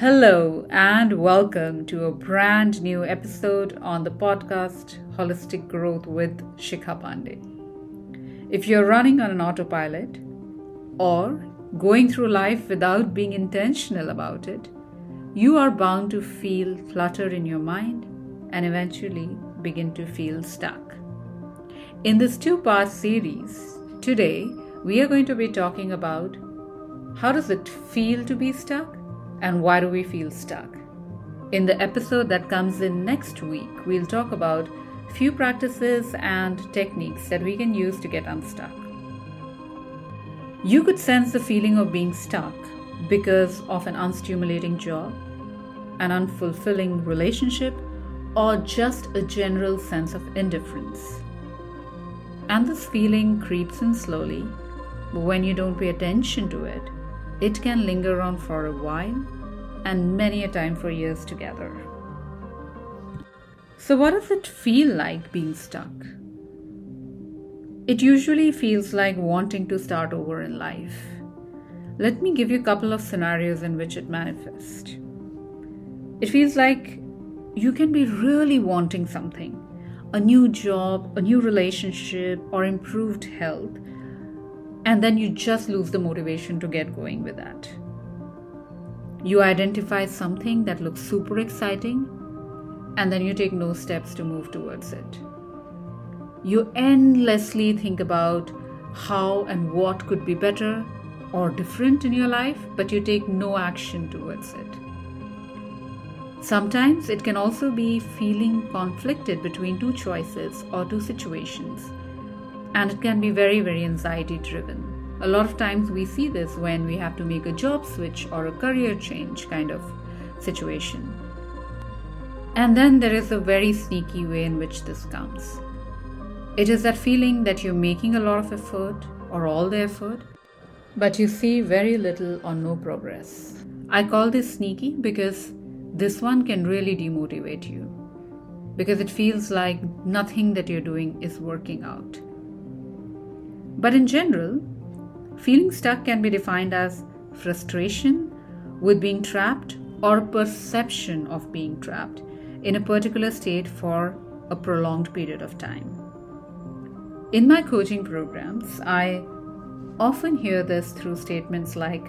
Hello and welcome to a brand new episode on the podcast Holistic Growth with Shikha Pandey. If you're running on an autopilot or going through life without being intentional about it, you are bound to feel clutter in your mind and eventually begin to feel stuck. In this two-part series, today we are going to be talking about how does it feel to be stuck? And why do we feel stuck? In the episode that comes in next week, we'll talk about a few practices and techniques that we can use to get unstuck. You could sense the feeling of being stuck because of an unstimulating job, an unfulfilling relationship, or just a general sense of indifference. And this feeling creeps in slowly, but when you don't pay attention to it, it can linger on for a while and many a time for years together. So what does it feel like being stuck? It usually feels like wanting to start over in life. Let me give you a couple of scenarios in which it manifests. It feels like you can be really wanting something, a new job, a new relationship, or improved health. And then you just lose the motivation to get going with that. You identify something that looks super exciting, and then you take no steps to move towards it. You endlessly think about how and what could be better or different in your life, but you take no action towards it. Sometimes it can also be feeling conflicted between two choices or two situations. And it can be very, very anxiety driven. A lot of times we see this when we have to make a job switch or a career change kind of situation. And then there is a very sneaky way in which this comes. It is that feeling that you're making a lot of effort or all the effort, but you see very little or no progress. I call this sneaky because this one can really demotivate you because it feels like nothing that you're doing is working out. But in general, feeling stuck can be defined as frustration with being trapped or perception of being trapped in a particular state for a prolonged period of time. In my coaching programs, I often hear this through statements like,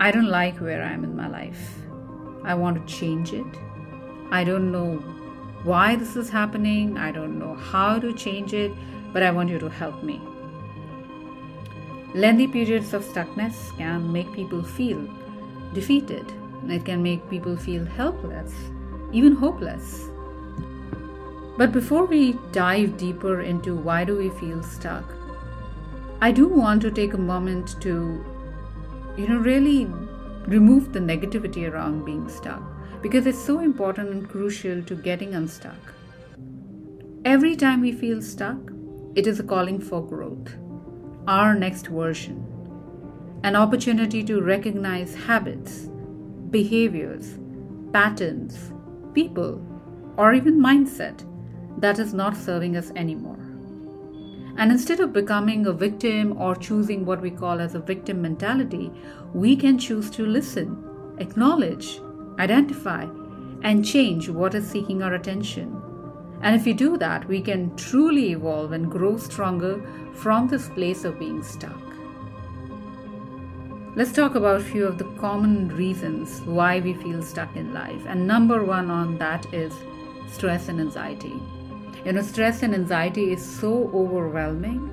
I don't like where I am in my life. I want to change it. I don't know why this is happening. I don't know how to change it, but I want you to help me. Lengthy periods of stuckness can make people feel defeated. It can make people feel helpless, even hopeless. But before we dive deeper into why do we feel stuck, I do want to take a moment to, really remove the negativity around being stuck because it's so important and crucial to getting unstuck. Every time we feel stuck, it is a calling for growth. Our next version, an opportunity to recognize habits, behaviors, patterns, people, or even mindset that is not serving us anymore. And instead of becoming a victim or choosing what we call as a victim mentality, we can choose to listen, acknowledge, identify, and change what is seeking our attention. And if we do that, we can truly evolve and grow stronger from this place of being stuck. Let's talk about a few of the common reasons why we feel stuck in life. And number one on that is stress and anxiety. Stress and anxiety is so overwhelming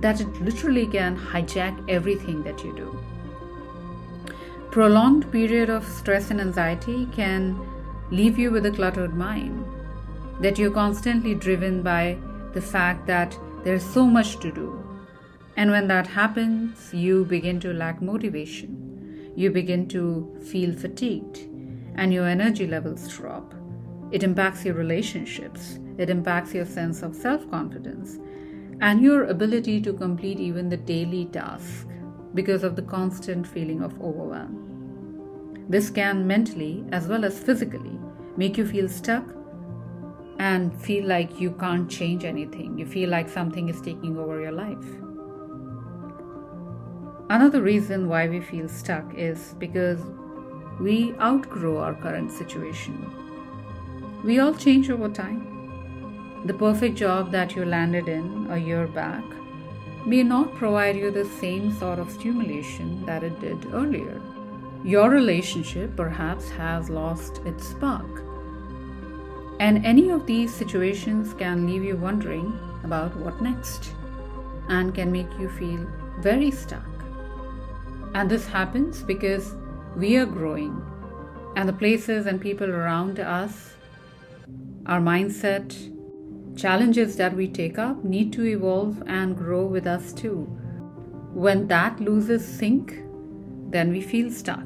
that it literally can hijack everything that you do. Prolonged period of stress and anxiety can leave you with a cluttered mind. That you're constantly driven by the fact that there's so much to do. And when that happens, you begin to lack motivation. You begin to feel fatigued and your energy levels drop. It impacts your relationships. It impacts your sense of self-confidence and your ability to complete even the daily tasks because of the constant feeling of overwhelm. This can mentally as well as physically make you feel stuck and feel like you can't change anything. You feel like something is taking over your life. Another reason why we feel stuck is because we outgrow our current situation. We all change over time. The perfect job that you landed in a year back may not provide you the same sort of stimulation that it did earlier. Your relationship perhaps has lost its spark. And any of these situations can leave you wondering about what next and can make you feel very stuck. And this happens because we are growing, and the places and people around us, our mindset, challenges that we take up need to evolve and grow with us too. When that loses sync, then we feel stuck.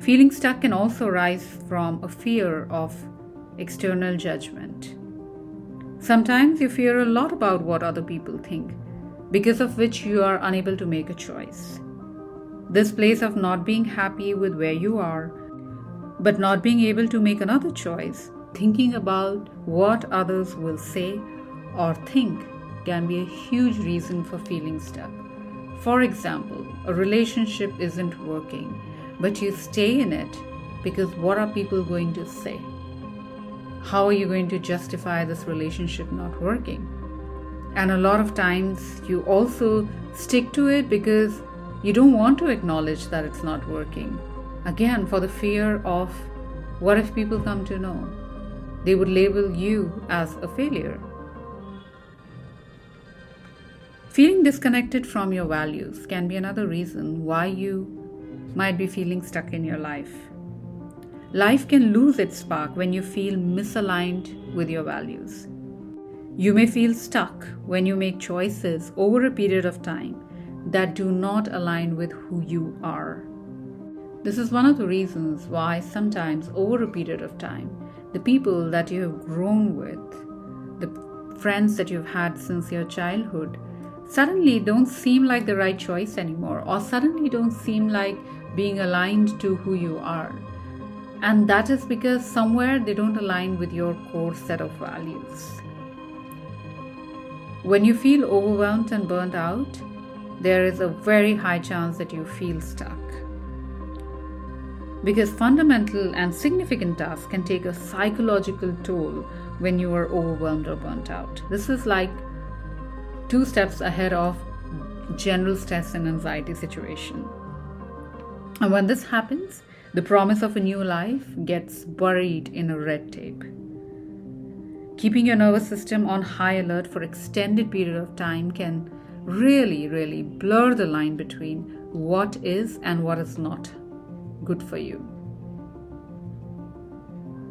Feeling stuck can also arise from a fear of external judgment. Sometimes you fear a lot about what other people think, because of which you are unable to make a choice. This place of not being happy with where you are, but not being able to make another choice, thinking about what others will say or think, can be a huge reason for feeling stuck. For example, a relationship isn't working, but you stay in it because what are people going to say? How are you going to justify this relationship not working? And a lot of times you also stick to it because you don't want to acknowledge that it's not working. Again, for the fear of what if people come to know? They would label you as a failure. Feeling disconnected from your values can be another reason why you might be feeling stuck in your life. Life can lose its spark when you feel misaligned with your values. You may feel stuck when you make choices over a period of time that do not align with who you are. This is one of the reasons why sometimes over a period of time, the people that you have grown with, the friends that you've had since your childhood, suddenly don't seem like the right choice anymore, or suddenly don't seem like being aligned to who you are. And that is because somewhere they don't align with your core set of values. When you feel overwhelmed and burnt out, there is a very high chance that you feel stuck. Because fundamental and significant tasks can take a psychological toll when you are overwhelmed or burnt out. This is like 2 steps ahead of general stress and anxiety situation. And when this happens, the promise of a new life gets buried in a red tape. Keeping your nervous system on high alert for extended period of time can really blur the line between what is and what is not good for you.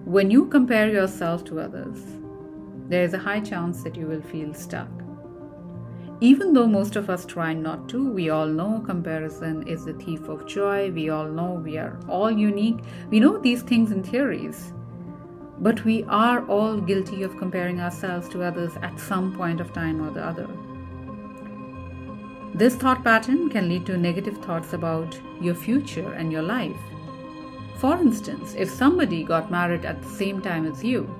When you compare yourself to others, there is a high chance that you will feel stuck. Even though most of us try not to, we all know comparison is the thief of joy. We all know we are all unique. We know these things in theories, but we are all guilty of comparing ourselves to others at some point of time or the other. This thought pattern can lead to negative thoughts about your future and your life. For instance, if somebody got married at the same time as you,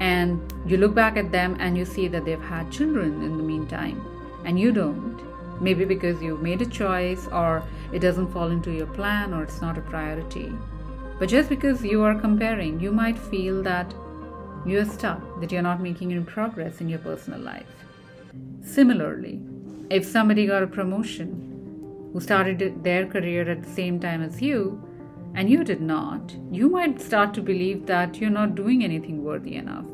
and you look back at them and you see that they've had children in the meantime and you don't, maybe because you made a choice or it doesn't fall into your plan or it's not a priority. But just because you are comparing, you might feel that you're stuck, that you're not making any progress in your personal life. Similarly, if somebody got a promotion who started their career at the same time as you, and you did not, you might start to believe that you're not doing anything worthy enough,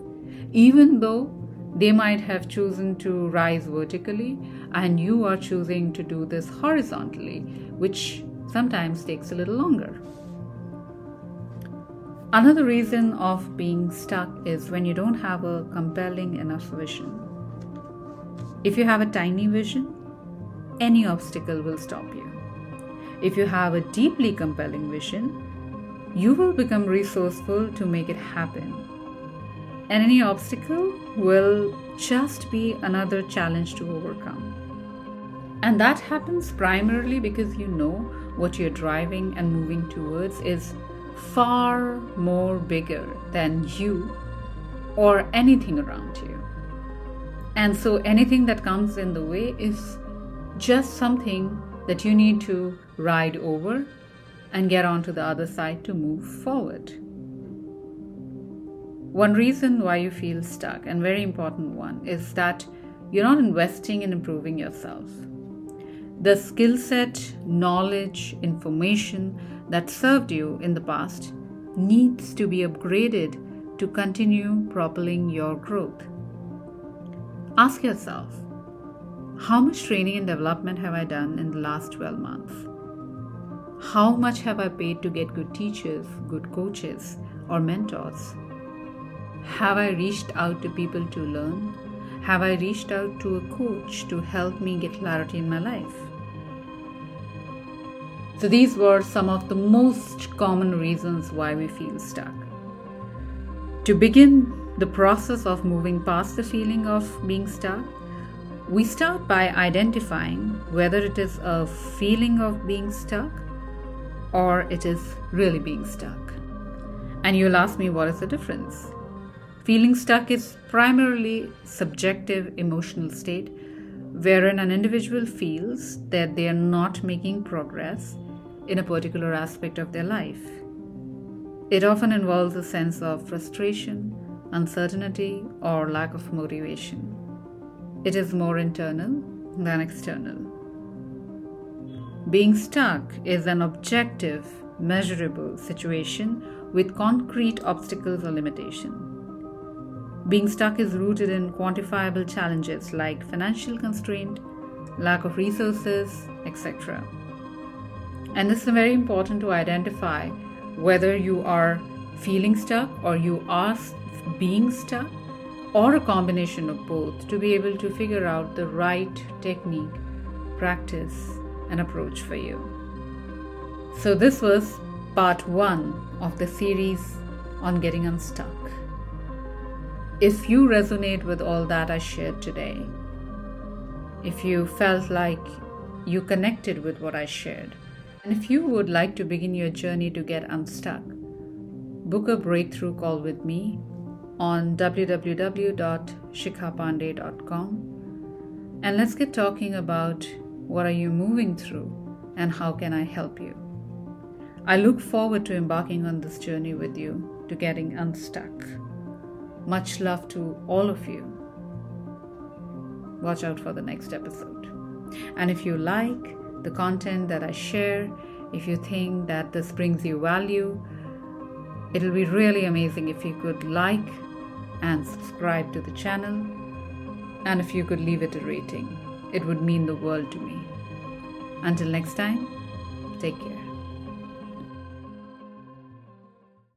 even though they might have chosen to rise vertically and you are choosing to do this horizontally, which sometimes takes a little longer. Another reason of being stuck is when you don't have a compelling enough vision. If you have a tiny vision, any obstacle will stop you. If you have a deeply compelling vision, you will become resourceful to make it happen. And any obstacle will just be another challenge to overcome. And that happens primarily because you know what you're driving and moving towards is far more bigger than you or anything around you. And so anything that comes in the way is just something that you need to ride over and get onto the other side to move forward. One reason why you feel stuck, and very important one, is that you're not investing in improving yourself. The skill set, knowledge, information that served you in the past needs to be upgraded to continue propelling your growth. Ask yourself, how much training and development have I done in the last 12 months? How much have I paid to get good teachers, good coaches, or mentors? Have I reached out to people to learn? Have I reached out to a coach to help me get clarity in my life? So these were some of the most common reasons why we feel stuck. To begin the process of moving past the feeling of being stuck, we start by identifying whether it is a feeling of being stuck or it is really being stuck. And you'll ask me, what is the difference? Feeling stuck is primarily subjective emotional state wherein an individual feels that they are not making progress in a particular aspect of their life. It often involves a sense of frustration, uncertainty, or lack of motivation. It is more internal than external. Being stuck is an objective, measurable situation with concrete obstacles or limitation. Being stuck is rooted in quantifiable challenges like financial constraint, lack of resources, etc. And this is very important to identify whether you are feeling stuck or you are being stuck, or a combination of both, to be able to figure out the right technique, practice, and approach for you. So this was part 1 of the series on getting unstuck. If you resonate with all that I shared today, if you felt like you connected with what I shared, and if you would like to begin your journey to get unstuck, book a breakthrough call with me on www.shikhapandey.com, and let's get talking about what are you moving through and how can I help you. I look forward to embarking on this journey with you to getting unstuck. Much love to all of you. Watch out for the next episode. And if you like the content that I share, if you think that this brings you value, it'll be really amazing if you could like and subscribe to the channel, and if you could leave it a rating. It would mean the world to me. Until next time, take care.